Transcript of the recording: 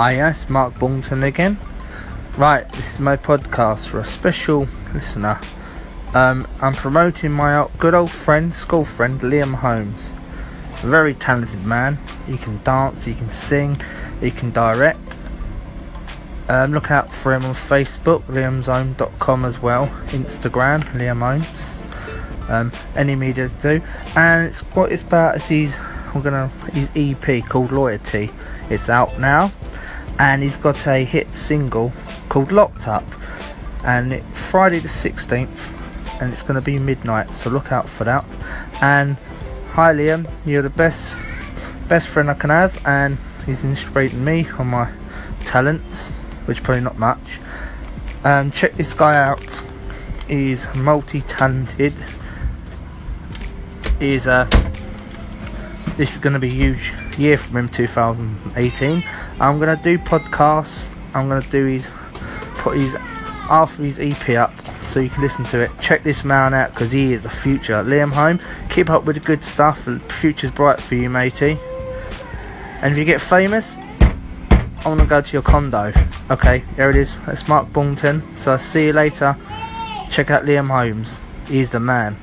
Hi, it's Mark Boulton again. Right, this is my podcast for a special listener. I'm promoting my good old friend, school friend, Liam Holmes. A very talented man. He can dance, he can sing, he can direct. Look out for him on Facebook, liamholmes.com as well. Instagram, Liam Holmes. Any media to do. And it's what it's about is his EP called Loyalty. It's out now. And he's got a hit single called Locked Up. And it's Friday the 16th. And it's going to be midnight, so look out for that. And hi Liam, you're the best friend I can have, and he's inspirating me on my talents, which probably not much. Check this guy out. He's multi-talented. This is going to be a huge year from him, 2018. I'm going to do podcasts. I'm going to do put half of his EP up, so you can listen to it. Check this man out, because he is the future. Liam Holmes, keep up with the good stuff. The future's bright for you, matey. And if you get famous, I want to go to your condo. Okay, there it is. That's Mark Boulton. So I'll see you later. Check out Liam Holmes. He's the man.